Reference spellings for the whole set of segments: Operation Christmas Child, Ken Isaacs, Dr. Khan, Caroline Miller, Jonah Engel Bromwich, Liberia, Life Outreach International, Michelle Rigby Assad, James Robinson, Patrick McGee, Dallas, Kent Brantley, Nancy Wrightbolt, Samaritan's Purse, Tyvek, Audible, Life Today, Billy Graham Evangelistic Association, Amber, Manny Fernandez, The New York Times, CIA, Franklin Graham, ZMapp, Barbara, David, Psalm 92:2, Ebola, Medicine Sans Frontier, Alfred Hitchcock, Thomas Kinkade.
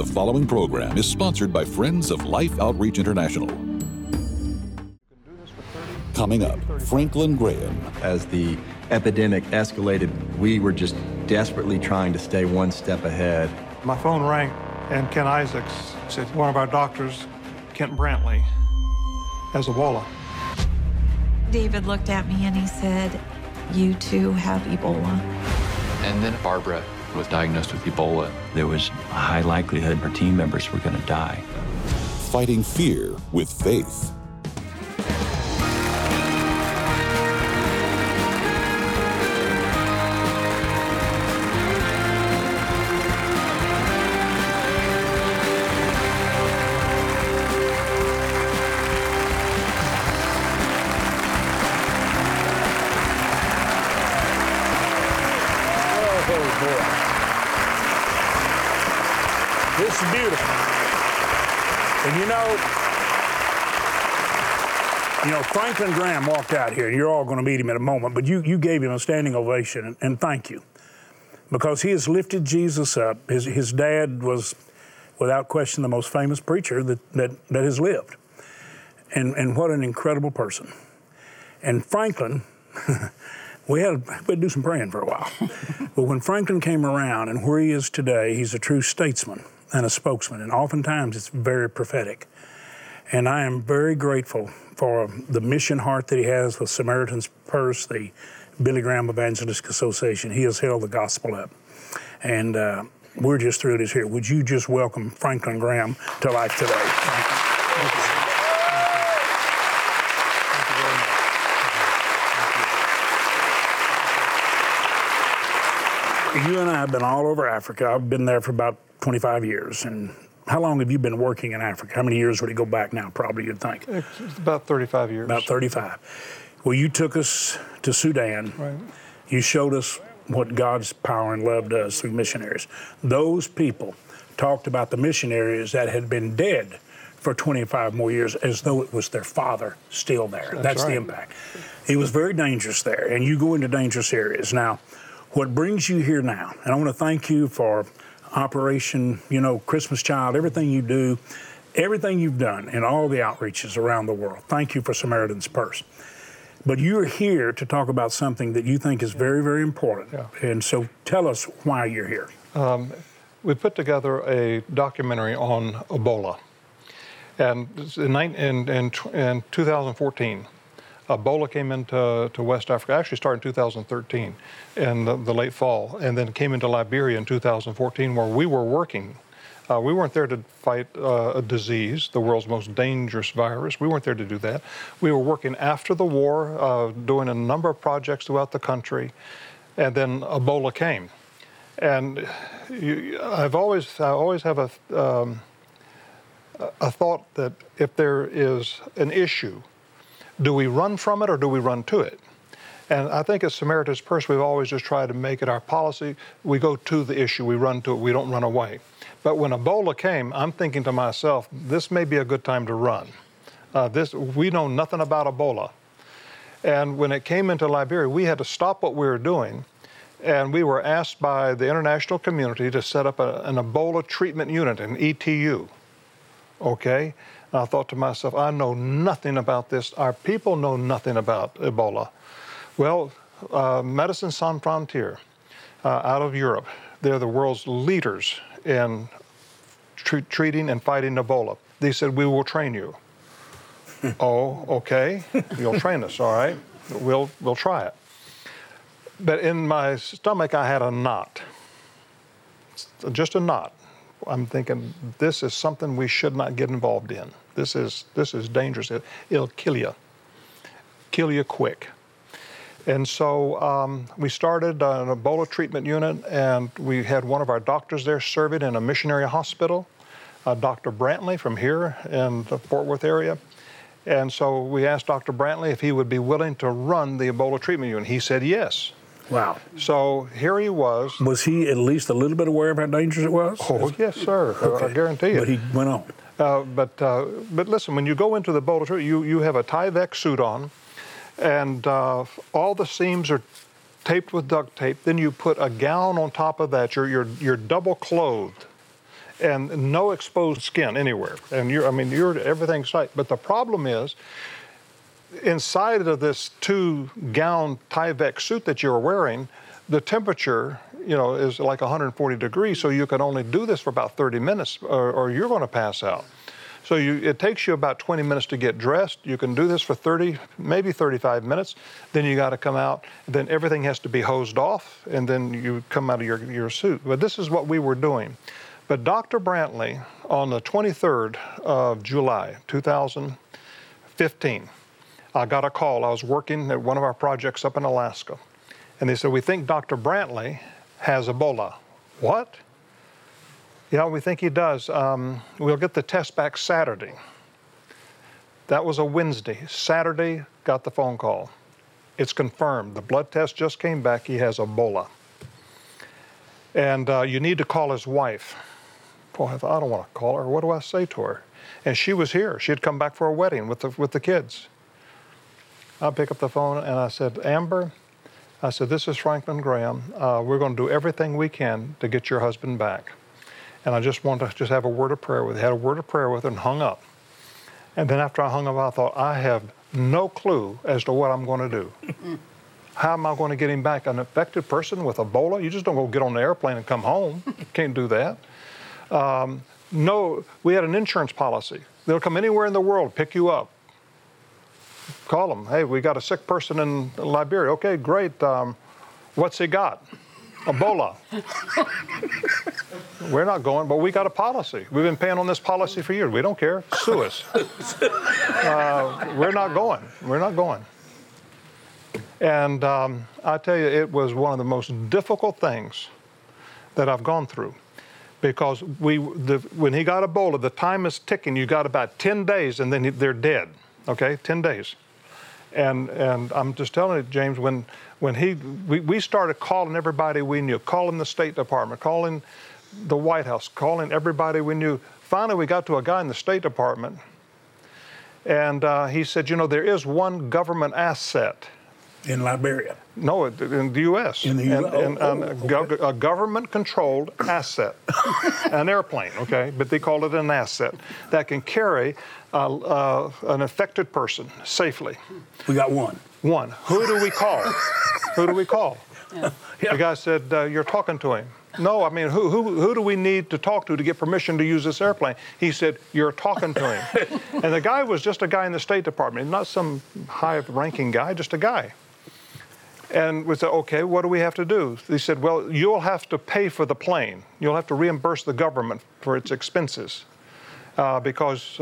The following program is sponsored by Friends of Life Outreach International. Coming up, Franklin Graham. As the epidemic escalated, we were just desperately trying to stay one step ahead. My phone rang, and Ken Isaacs said, one of our doctors, Kent Brantley, has Ebola. David looked at me and he said, you too have Ebola. And then Barbara was diagnosed with Ebola. There was a high likelihood her team members were going to die. Fighting fear with faith. Franklin Graham walked out here, and you're all going to meet him in a moment, but you gave him a standing ovation, and thank you, because he has lifted Jesus up. His dad was, without question, the most famous preacher that has lived, and what an incredible person. And Franklin, we had to do some praying for a while, but when Franklin came around and where he is today, he's a true statesman and a spokesman, and oftentimes it's very prophetic. And I am very grateful for the mission heart that he has, the Samaritan's Purse, the Billy Graham Evangelistic Association. He has held the gospel up. And we're just thrilled he's here. Would you just welcome Franklin Graham to Life Today? Thank you. Thank you. Thank you very much. Thank you. Thank you. You and I have been all over Africa. I've been there for about 25 years. And how long have you been working in Africa? How many years would it go back now, probably, you'd think? It's about 35 years. About 35. Well, you took us to Sudan. Right. You showed us what God's power and love does through missionaries. Those people talked about the missionaries that had been dead for 25 more years as though it was their father still there. That's right. The impact. It was very dangerous there, and you go into dangerous areas. Now, what brings you here now, and I want to thank you for Operation, Christmas Child, everything you do, everything you've done in all the outreaches around the world. Thank you for Samaritan's Purse. But you're here to talk about something that you think is very, very important. Yeah. And so tell us why you're here. We put together a documentary on Ebola. And in 2014, Ebola came into West Africa, actually started in 2013 in the late fall, and then came into Liberia in 2014 where we were working. We weren't there to fight a disease, the world's most dangerous virus. We weren't there to do that. We were working after the war, doing a number of projects throughout the country, and then Ebola came. And I always have a thought that if there is an issue, do we run from it or do we run to it? And I think as Samaritan's Purse, we've always just tried to make it our policy. We go to the issue, we run to it, we don't run away. But when Ebola came, I'm thinking to myself, this may be a good time to run. We know nothing about Ebola. And when it came into Liberia, we had to stop what we were doing. And we were asked by the international community to set up an Ebola treatment unit, an ETU, okay? I thought to myself, I know nothing about this. Our people know nothing about Ebola. Well, Medicine Sans Frontier out of Europe, they're the world's leaders in treating and fighting Ebola. They said, we will train you. Oh, okay, you'll train us, all right. We'll try it. But in my stomach, I had a knot, just a knot. I'm thinking, this is something we should not get involved in. This is dangerous. It'll kill you quick. And so we started an Ebola treatment unit, and we had one of our doctors there serving in a missionary hospital, Dr. Brantley from here in the Fort Worth area. And so we asked Dr. Brantley if he would be willing to run the Ebola treatment unit. He said yes. Wow. So here he was. Was he at least a little bit aware of how dangerous it was? Oh, yes, sir. Okay. I guarantee you. But he went on. But listen, when you go into the Ebola treatment, you have a Tyvek suit on, and all the seams are taped with duct tape. Then you put a gown on top of that. You're double clothed. and no exposed skin anywhere. And you're everything's tight. But the problem is, inside of this 2-gown Tyvek suit that you're wearing, the temperature, is like 140 degrees. So you can only do this for about 30 minutes, or you're going to pass out. So it takes you about 20 minutes to get dressed. You can do this for 30, maybe 35 minutes. Then you got to come out. Then everything has to be hosed off, and then you come out of your suit. But this is what we were doing. But Dr. Brantley, on the 23rd of July, 2015, I got a call. I was working at one of our projects up in Alaska. And they said, "We think Dr. Brantley has Ebola." What? "Yeah, we think he does. We'll get the test back Saturday." That was a Wednesday. Saturday, got the phone call. It's confirmed. The blood test just came back. He has Ebola. And you need to call his wife. Boy, I thought, I don't want to call her. What do I say to her? And she was here. She had come back for a wedding with the kids. I pick up the phone and I said, "Amber," I said, "this is Franklin Graham. We're going to do everything we can to get your husband back. And I just wanted to have a word of prayer with her." Had a word of prayer with her and hung up. And then after I hung up, I thought, I have no clue as to what I'm going to do. How am I going to get him back? An infected person with Ebola? You just don't go get on the airplane and come home. Can't do that. No, we had an insurance policy. They'll come anywhere in the world, pick you up. Call them. "Hey, we got a sick person in Liberia." "Okay, great. What's he got?" "Ebola." "We're not going, but we got a policy. We've been paying on this policy for years. We don't care. Sue us." "We're not going. We're not going." And I tell you, it was one of the most difficult things that I've gone through, because when he got Ebola, the time is ticking. You got about 10 days, and then they're dead. Okay, 10 days. And I'm just telling you, James, when we started calling everybody we knew, calling the State Department, calling the White House, calling everybody we knew. Finally, we got to a guy in the State Department, and he said, "There is one government asset." In Liberia? No, in the U.S. In the U.S.? A government-controlled asset, an airplane, okay, but they call it an asset, that can carry an affected person safely. We got one. One. Who do we call? Who do we call? Yeah. The guy said, "You're talking to him." "No, who do we need to talk to get permission to use this airplane?" He said, "You're talking to him." And the guy was just a guy in the State Department, not some high-ranking guy, just a guy. And we said, "Okay, what do we have to do?" He said, "Well, you'll have to pay for the plane. You'll have to reimburse the government for its expenses, because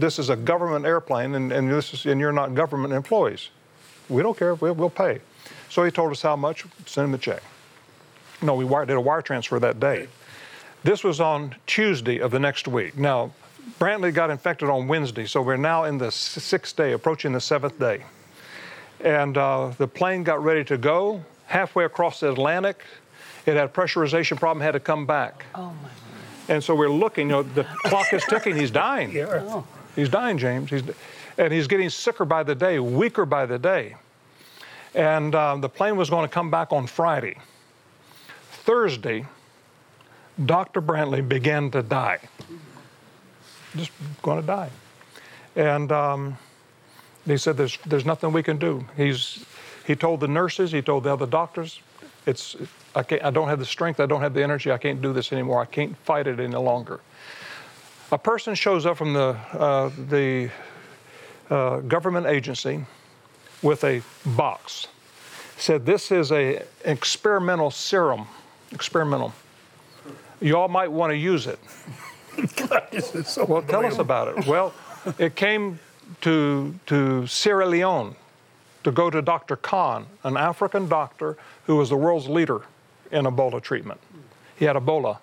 this is a government airplane, and you're not government employees. We don't care. We'll pay." So he told us how much. Send him the check. No, we did a wire transfer that day. This was on Tuesday of the next week. Now, Brantley got infected on Wednesday, so we're now in the sixth day, approaching the seventh day. And the plane got ready to go. Halfway across the Atlantic, it had a pressurization problem, had to come back. Oh, my God. And so we're looking, the clock is ticking. He's dying. Yeah. Oh. He's dying, James. And he's getting sicker by the day, weaker by the day. And the plane was going to come back on Friday. Thursday, Dr. Brantley began to die. Just going to die. And he said, there's nothing we can do. He told the nurses, he told the other doctors, I don't have the strength, I don't have the energy, I can't do this anymore, I can't fight it any longer. A person shows up from the government agency with a box. Said, "This is an experimental serum, experimental. Y'all might want to use it." God, this is so well, tell us about it. Well, it came to Sierra Leone to go to Dr. Khan, an African doctor who was the world's leader in Ebola treatment. He had Ebola.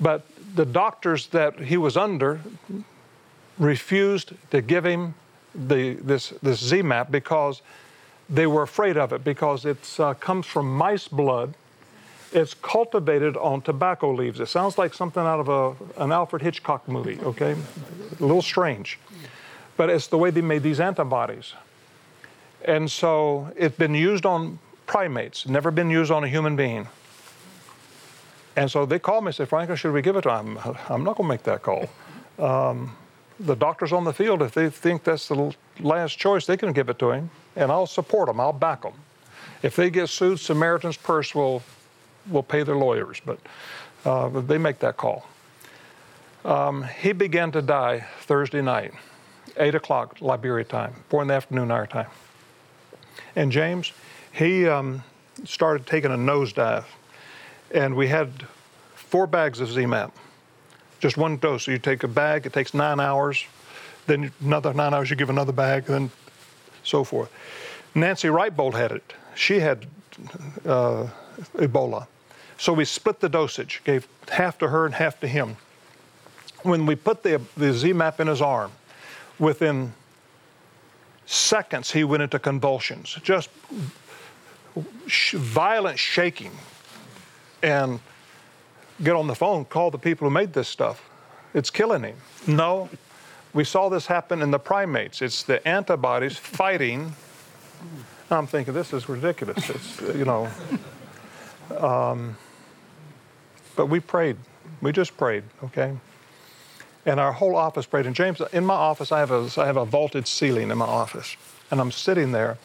But the doctors that he was under refused to give him this ZMapp because they were afraid of it, because it comes from mice blood. It's cultivated on tobacco leaves. It sounds like something out of an Alfred Hitchcock movie, okay? A little strange. But it's the way they made these antibodies. And so it's been used on primates, never been used on a human being. And so they called me and said, Franklin, should we give it to him? I'm not going to make that call. The doctors on the field, if they think that's the last choice, they can give it to him, and I'll support them. I'll back them. If they get sued, Samaritan's Purse will pay their lawyers, but they make that call. He began to die Thursday night, 8 o'clock Liberia time, 4 in the afternoon our time. And James, he started taking a nosedive, and we had 4 bags of ZMapp, just one dose. So you take a bag, it takes 9 hours, then another 9 hours, you give another bag, and then so forth. Nancy Wrightbolt had it. She had Ebola. So we split the dosage, gave half to her and half to him. When we put the ZMapp in his arm, within seconds he went into convulsions, just violent shaking. And get on the phone, call the people who made this stuff. It's killing him. No, we saw this happen in the primates. It's the antibodies fighting. I'm thinking, this is ridiculous. It's, but we prayed. We just prayed, okay? And our whole office prayed. And James, in my office, I have a vaulted ceiling in my office. And I'm sitting there,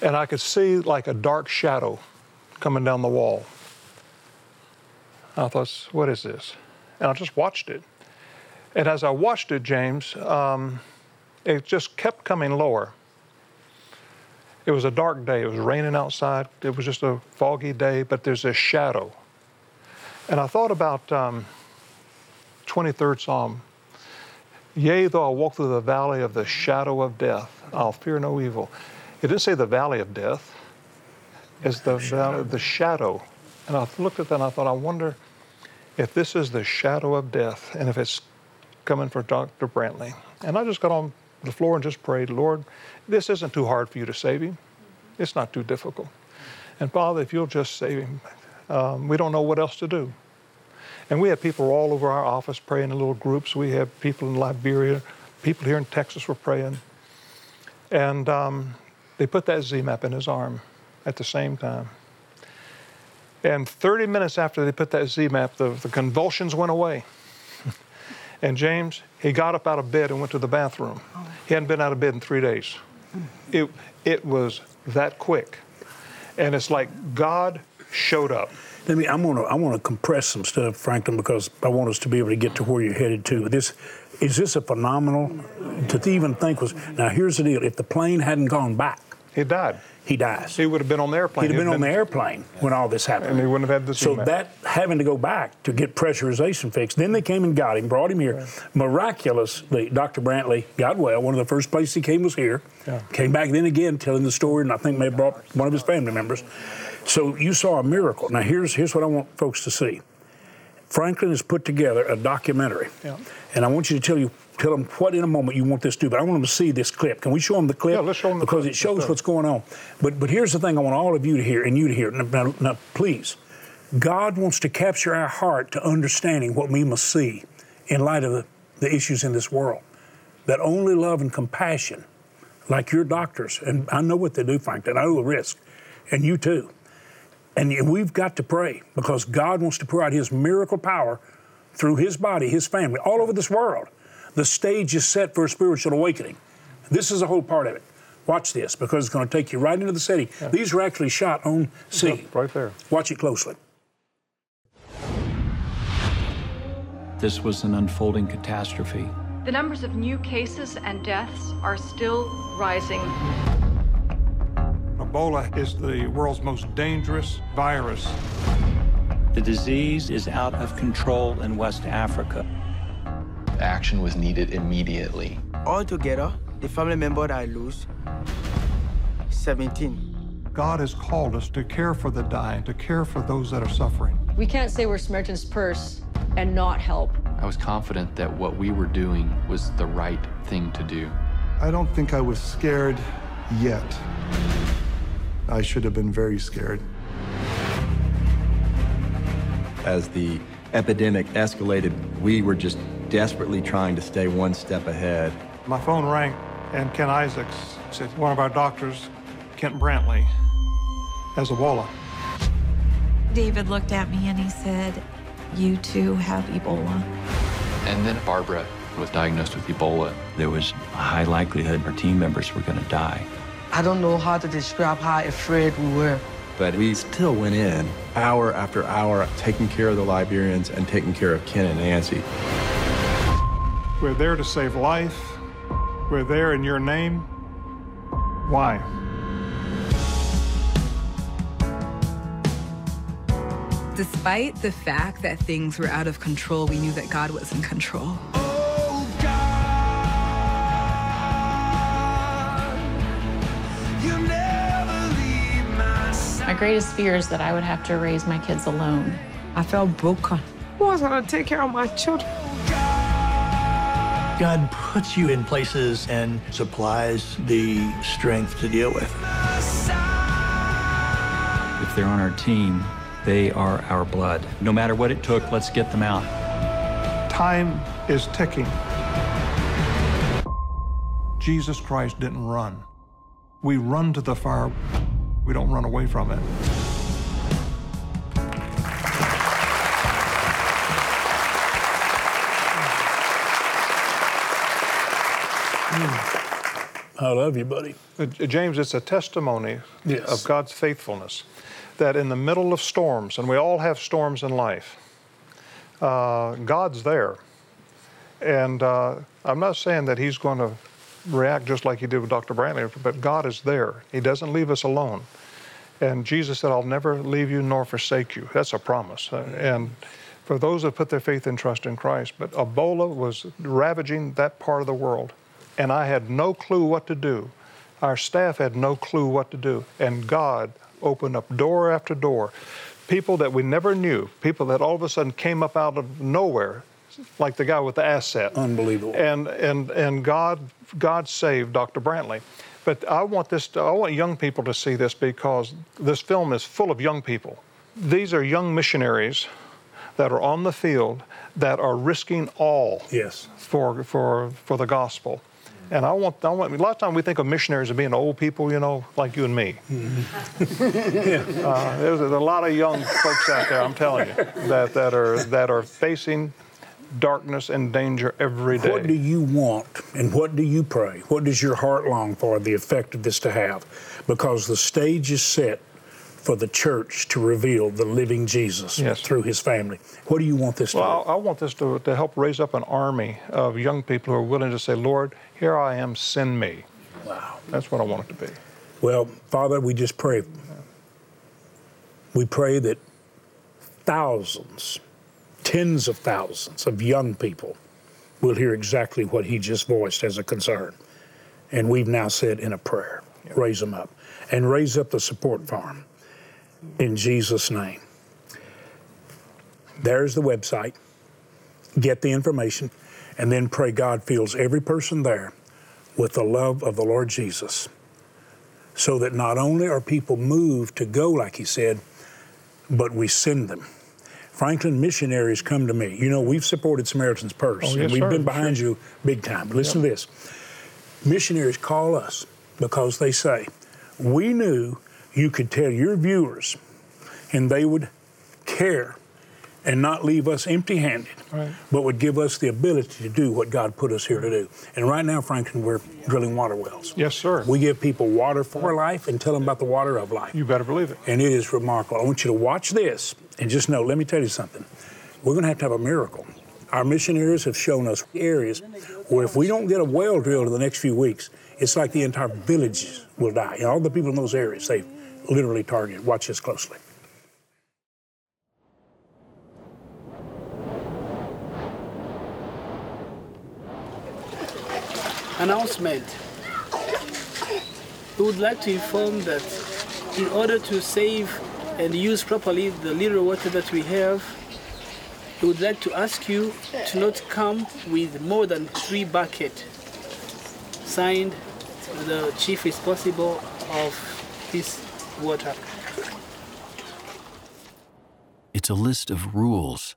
and I could see like a dark shadow coming down the wall. I thought, what is this? And I just watched it. And as I watched it, James, it just kept coming lower. It was a dark day. It was raining outside. It was just a foggy day, but there's this shadow. And I thought about 23rd Psalm. Yea, though I walk through the valley of the shadow of death, I'll fear no evil. It didn't say the valley of death. It's the valley of the shadow. And I looked at that and I thought, I wonder if this is the shadow of death and if it's coming for Dr. Brantley. And I just got on the floor and just prayed, Lord, this isn't too hard for you to save him. It's not too difficult. And Father, if you'll just save him, we don't know what else to do. And we had people all over our office praying in little groups. We had people in Liberia, people here in Texas were praying. And they put that ZMapp in his arm at the same time. And 30 minutes after they put that ZMapp, the convulsions went away. And James, he got up out of bed and went to the bathroom. He hadn't been out of bed in 3 days. It was that quick. And it's like God showed up. I want to compress some stuff, Franklin, because I want us to be able to get to where you're headed to. Is this a phenomenal to even think was, now here's the deal, if the plane hadn't gone back. He died. He dies. He would have been on the airplane. He'd have been on the airplane when all this happened. And he wouldn't have had this. So that having to go back to get pressurization fixed, then they came and got him, brought him here. Right. Miraculously, Dr. Brantley got well. One of the first places he came was here. Yeah. Came back then again, telling the story, and I think may have brought one of his family members. So you saw a miracle. Now here's what I want folks to see. Franklin has put together a documentary, yeah. And I want you to tell them what in a moment you want this to do, but I want them to see this clip. Can we show them the clip? Yeah, let's show them the clip. Because it shows what's going on. But here's the thing I want all of you to hear and you to hear. Now, please, God wants to capture our heart to understanding what we must see in light of the issues in this world, that only love and compassion, like your doctors, and I know what they do, Franklin, I know the risk, and you too. And we've got to pray because God wants to pour out His miracle power through His body, His family, all over this world. The stage is set for a spiritual awakening. This is a whole part of it. Watch this because it's going to take you right into the setting. Yeah. These were actually shot on scene. Yeah, right there. Watch it closely. This was an unfolding catastrophe. The numbers of new cases and deaths are still rising. Ebola is the world's most dangerous virus. The disease is out of control in West Africa. Action was needed immediately. Altogether, the family member that I lose, 17. God has called us to care for the dying, to care for those that are suffering. We can't say we're Samaritan's Purse and not help. I was confident that what we were doing was the right thing to do. I don't think I was scared yet. I should have been very scared. As the epidemic escalated, we were just desperately trying to stay one step ahead. My phone rang, and Ken Isaacs said, one of our doctors, Kent Brantley, has Ebola. David looked at me and he said, you too have Ebola. And then Barbara was diagnosed with Ebola. There was a high likelihood her team members were going to die. I don't know how to describe how afraid we were. But we still went in, hour after hour, taking care of the Liberians and taking care of Ken and Nancy. We're there to save life. We're there in your name. Why? Despite the fact that things were out of control, we knew that God was in control. My greatest fear is that I would have to raise my kids alone. I felt broken. Who was going to take care of my children? God puts you in places and supplies the strength to deal with. If they're on our team, they are our blood. No matter what it took, let's get them out. Time is ticking. Jesus Christ didn't run. We run to the fire. We don't run away from it. I love you, buddy. James, it's a testimony of God's faithfulness that in the middle of storms, and we all have storms in life, God's there. And I'm not saying that he's going to react just like he did with Dr. Brantley, but God is there. He doesn't leave us alone. And Jesus said, I'll never leave you nor forsake you. That's a promise. And for those that put their faith and trust in Christ, but Ebola was ravaging that part of the world. And I had no clue what to do. Our staff had no clue what to do. And God opened up door after door. People that we never knew, people that all of a sudden came up out of nowhere, like the guy with the asset. Unbelievable. And God saved Dr. Brantley. But I want young people to see this, because this film is full of young people. These are young missionaries that are on the field that are risking all for the gospel. And I want, a lot of times we think of missionaries as being old people, you know, like you and me. Mm-hmm. There's a lot of young folks out there, I'm telling you, that are facing darkness and danger every day. What do you want and what do you pray? What does your heart long for the effect of this to have? Because the stage is set for the church to reveal the living Jesus through his family. What do you want this to do? I want this to help raise up an army of young people who are willing to say, Lord, here I am, send me. Wow. That's what I want it to be. Well, Father, we just pray. We pray that thousands, tens of thousands of young people will hear exactly what he just voiced as a concern. And we've now said in a prayer, raise them up. And raise up the support farm in Jesus' name. There's the website. Get the information, and then pray God fills every person there with the love of the Lord Jesus, so that not only are people moved to go, like he said, but we send them. Franklin missionaries come to me. You know, we've supported Samaritan's Purse, and we've been behind you big time. But listen to this. Missionaries call us because they say, we knew you could tell your viewers and they would care and not leave us empty-handed, but would give us the ability to do what God put us here to do. And right now, Franklin, we're drilling water wells. Yes, sir. We give people water for life and tell them about the water of life. You better believe it. And it is remarkable. I want you to watch this and just know, let me tell you something. We're going to have a miracle. Our missionaries have shown us areas where if we don't get a well drilled in the next few weeks, it's like the entire villages will die. And all the people in those areas, they've literally targeted. Watch this closely. Announcement. We would like to inform that in order to save and use properly the little water that we have, we would like to ask you to not come with more than 3 buckets. Signed, the chief responsible of this water. It's a list of rules.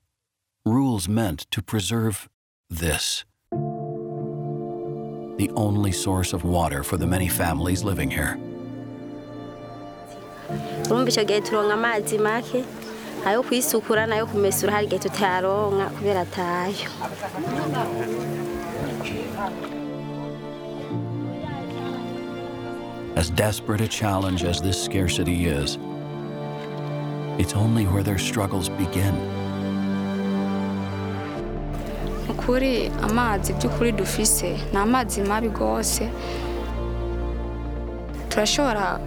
Rules meant to preserve this. The only source of water for the many families living here. ayo kwisukura nayo kumesura hari gihe tutaronka kubera tayo. As desperate a challenge as this scarcity is, it's only where their struggles begin. Ukuri amazi byukuri dufise na amazi mabi gose turashora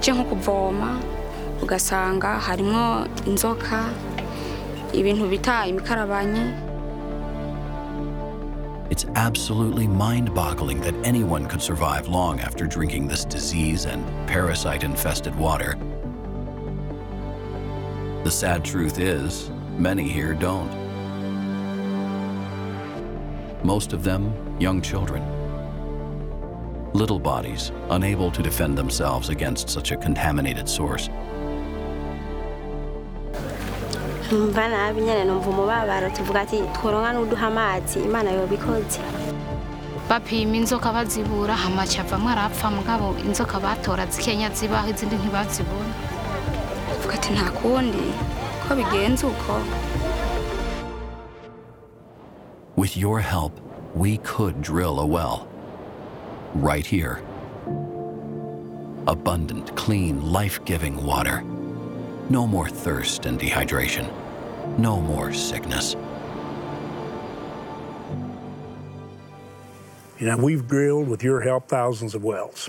je nko kuvoma ugasanga harimo inzoka ibintu bita imikarabanye. It's absolutely mind-boggling that anyone could survive long after drinking this disease and parasite-infested water. The sad truth is, many here don't. Most of them, young children. Little bodies, unable to defend themselves against such a contaminated source. With your help, we could drill a well. Right here. Abundant, clean, life-giving water. No more thirst and dehydration. No more sickness. You know, we've drilled, with your help, thousands of wells.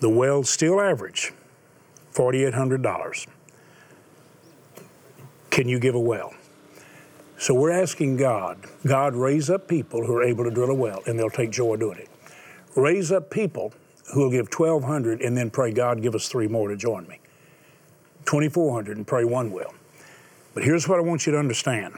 The wells still average $4,800. Can you give a well? So we're asking God. God, raise up people who are able to drill a well, and they'll take joy doing it. Raise up people who will give 1,200 and then pray, God, give us 3 more to join me. 2,400 and pray 1 will. But here's what I want you to understand.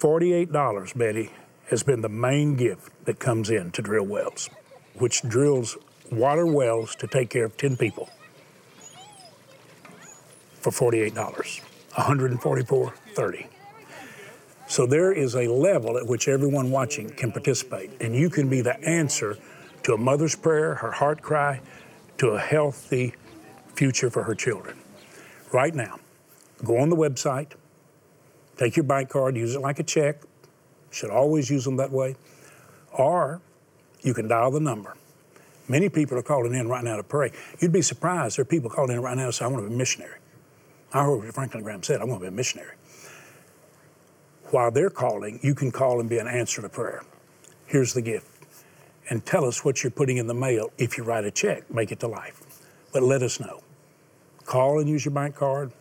$48, Betty, has been the main gift that comes in to drill wells, which drills water wells to take care of 10 people for $48, $144.30. So there is a level at which everyone watching can participate, and you can be the answer to a mother's prayer, her heart cry, to a healthy future for her children. Right now, go on the website, take your bank card, use it like a check. Should always use them that way. Or you can dial the number. Many people are calling in right now to pray. You'd be surprised, there are people calling in right now to say, I want to be a missionary. I heard what Franklin Graham said, I want to be a missionary. While they're calling, you can call and be an answer to prayer. Here's the gift. And tell us what you're putting in the mail. If you write a check, make it to Life. But let us know. Call and use your bank card.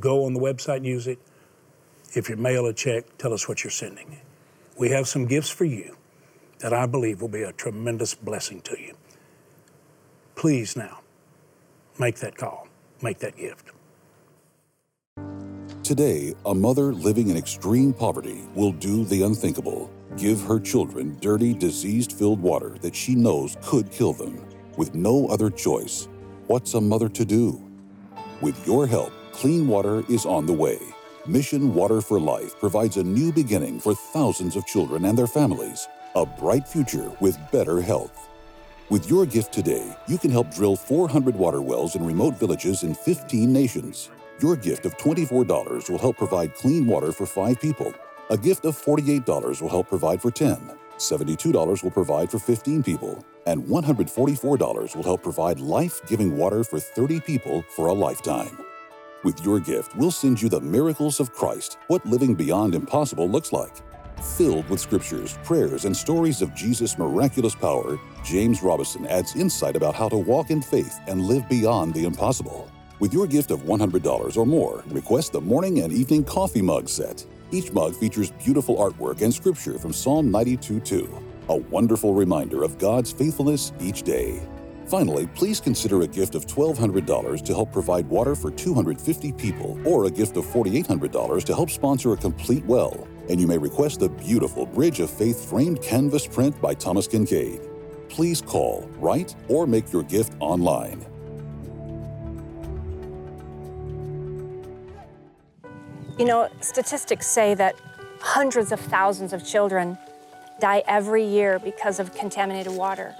Go on the website and use it. If you mail a check, tell us what you're sending. We have some gifts for you that I believe will be a tremendous blessing to you. Please now, make that call. Make that gift. Today, a mother living in extreme poverty will do the unthinkable. Give her children dirty, disease-filled water that she knows could kill them. With no other choice, what's a mother to do? With your help, clean water is on the way. Mission Water for Life provides a new beginning for thousands of children and their families. A bright future with better health. With your gift today, you can help drill 400 water wells in remote villages in 15 nations. Your gift of $24 will help provide clean water for 5 people. A gift of $48 will help provide for 10. $72 will provide for 15 people. And $144 will help provide life-giving water for 30 people for a lifetime. With your gift, we'll send you the miracles of Christ, what living beyond impossible looks like. Filled with scriptures, prayers, and stories of Jesus' miraculous power, James Robinson adds insight about how to walk in faith and live beyond the impossible. With your gift of $100 or more, request the morning and evening coffee mug set. Each mug features beautiful artwork and scripture from Psalm 92:2, a wonderful reminder of God's faithfulness each day. Finally, please consider a gift of $1,200 to help provide water for 250 people, or a gift of $4,800 to help sponsor a complete well. And you may request the beautiful Bridge of Faith framed canvas print by Thomas Kinkade. Please call, write, or make your gift online. You know, statistics say that hundreds of thousands of children die every year because of contaminated water.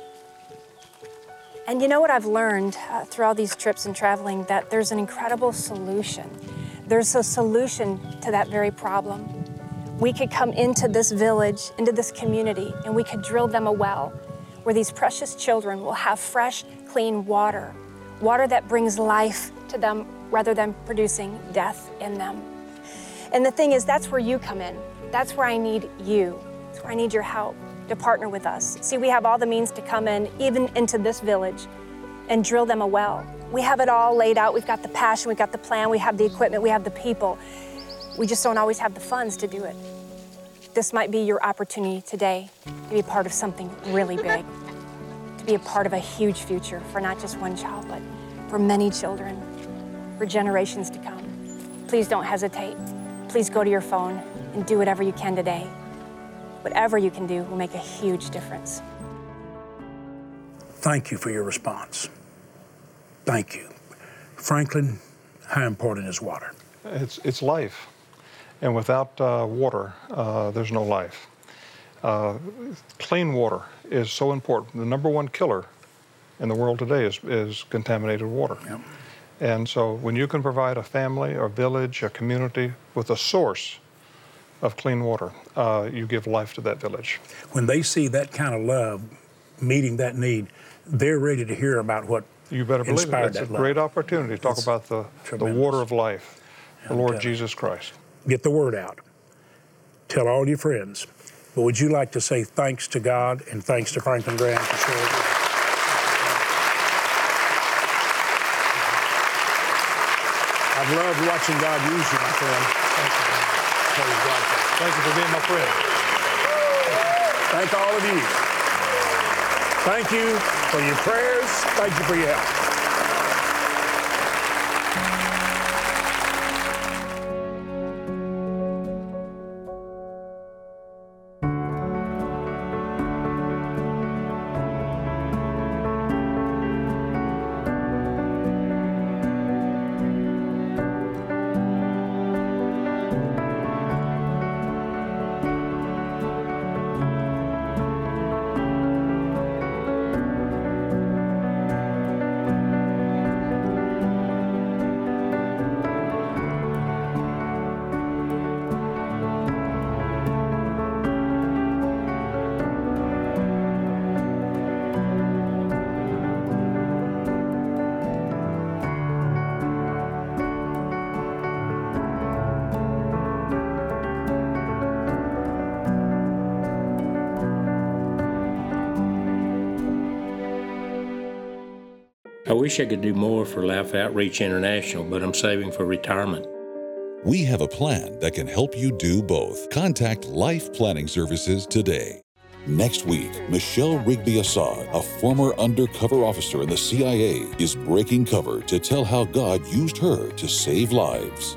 And you know what I've learned through all these trips and traveling? That there's an incredible solution. there's a solution to that very problem. We could come into this village, into this community, and we could drill them a well where these precious children will have fresh, clean water, water that brings life to them rather than producing death in them. And the thing is, that's where you come in. That's where I need you. That's where I need your help to partner with us. See, we have all the means to come in, even into this village, and drill them a well. We have it all laid out. We've got the passion, we've got the plan, we have the equipment, we have the people. We just don't always have the funds to do it. This might be your opportunity today to be part of something really big, to be a part of a huge future for not just one child, but for many children, for generations to come. Please don't hesitate. Please go to your phone and do whatever you can today. Whatever you can do will make a huge difference. Thank you for your response. Thank you. Franklin, how important is water? It's life. And without water, there's no life. Clean water is so important. The number one killer in the world today is contaminated water. Yep. And so when you can provide a family, a village, a community with a source of clean water, you give life to that village. When they see that kind of love meeting that need, they're ready to hear about what inspired that love. You better believe it. It's a great opportunity to talk about the water of life, the Lord Jesus Christ. Get the word out. Tell all your friends. But would you like to say thanks to God and thanks to Franklin Graham for sharing? I've loved watching God use you, my friend. Thank you. Praise God. Thank you for being my friend. Thank all of you. Thank you for your prayers. Thank you for your I wish I could do more for Life Outreach International, but I'm saving for retirement. We have a plan that can help you do both. Contact Life Planning Services today. Next week, Michelle Rigby Assad, a former undercover officer in the CIA, is breaking cover to tell how God used her to save lives.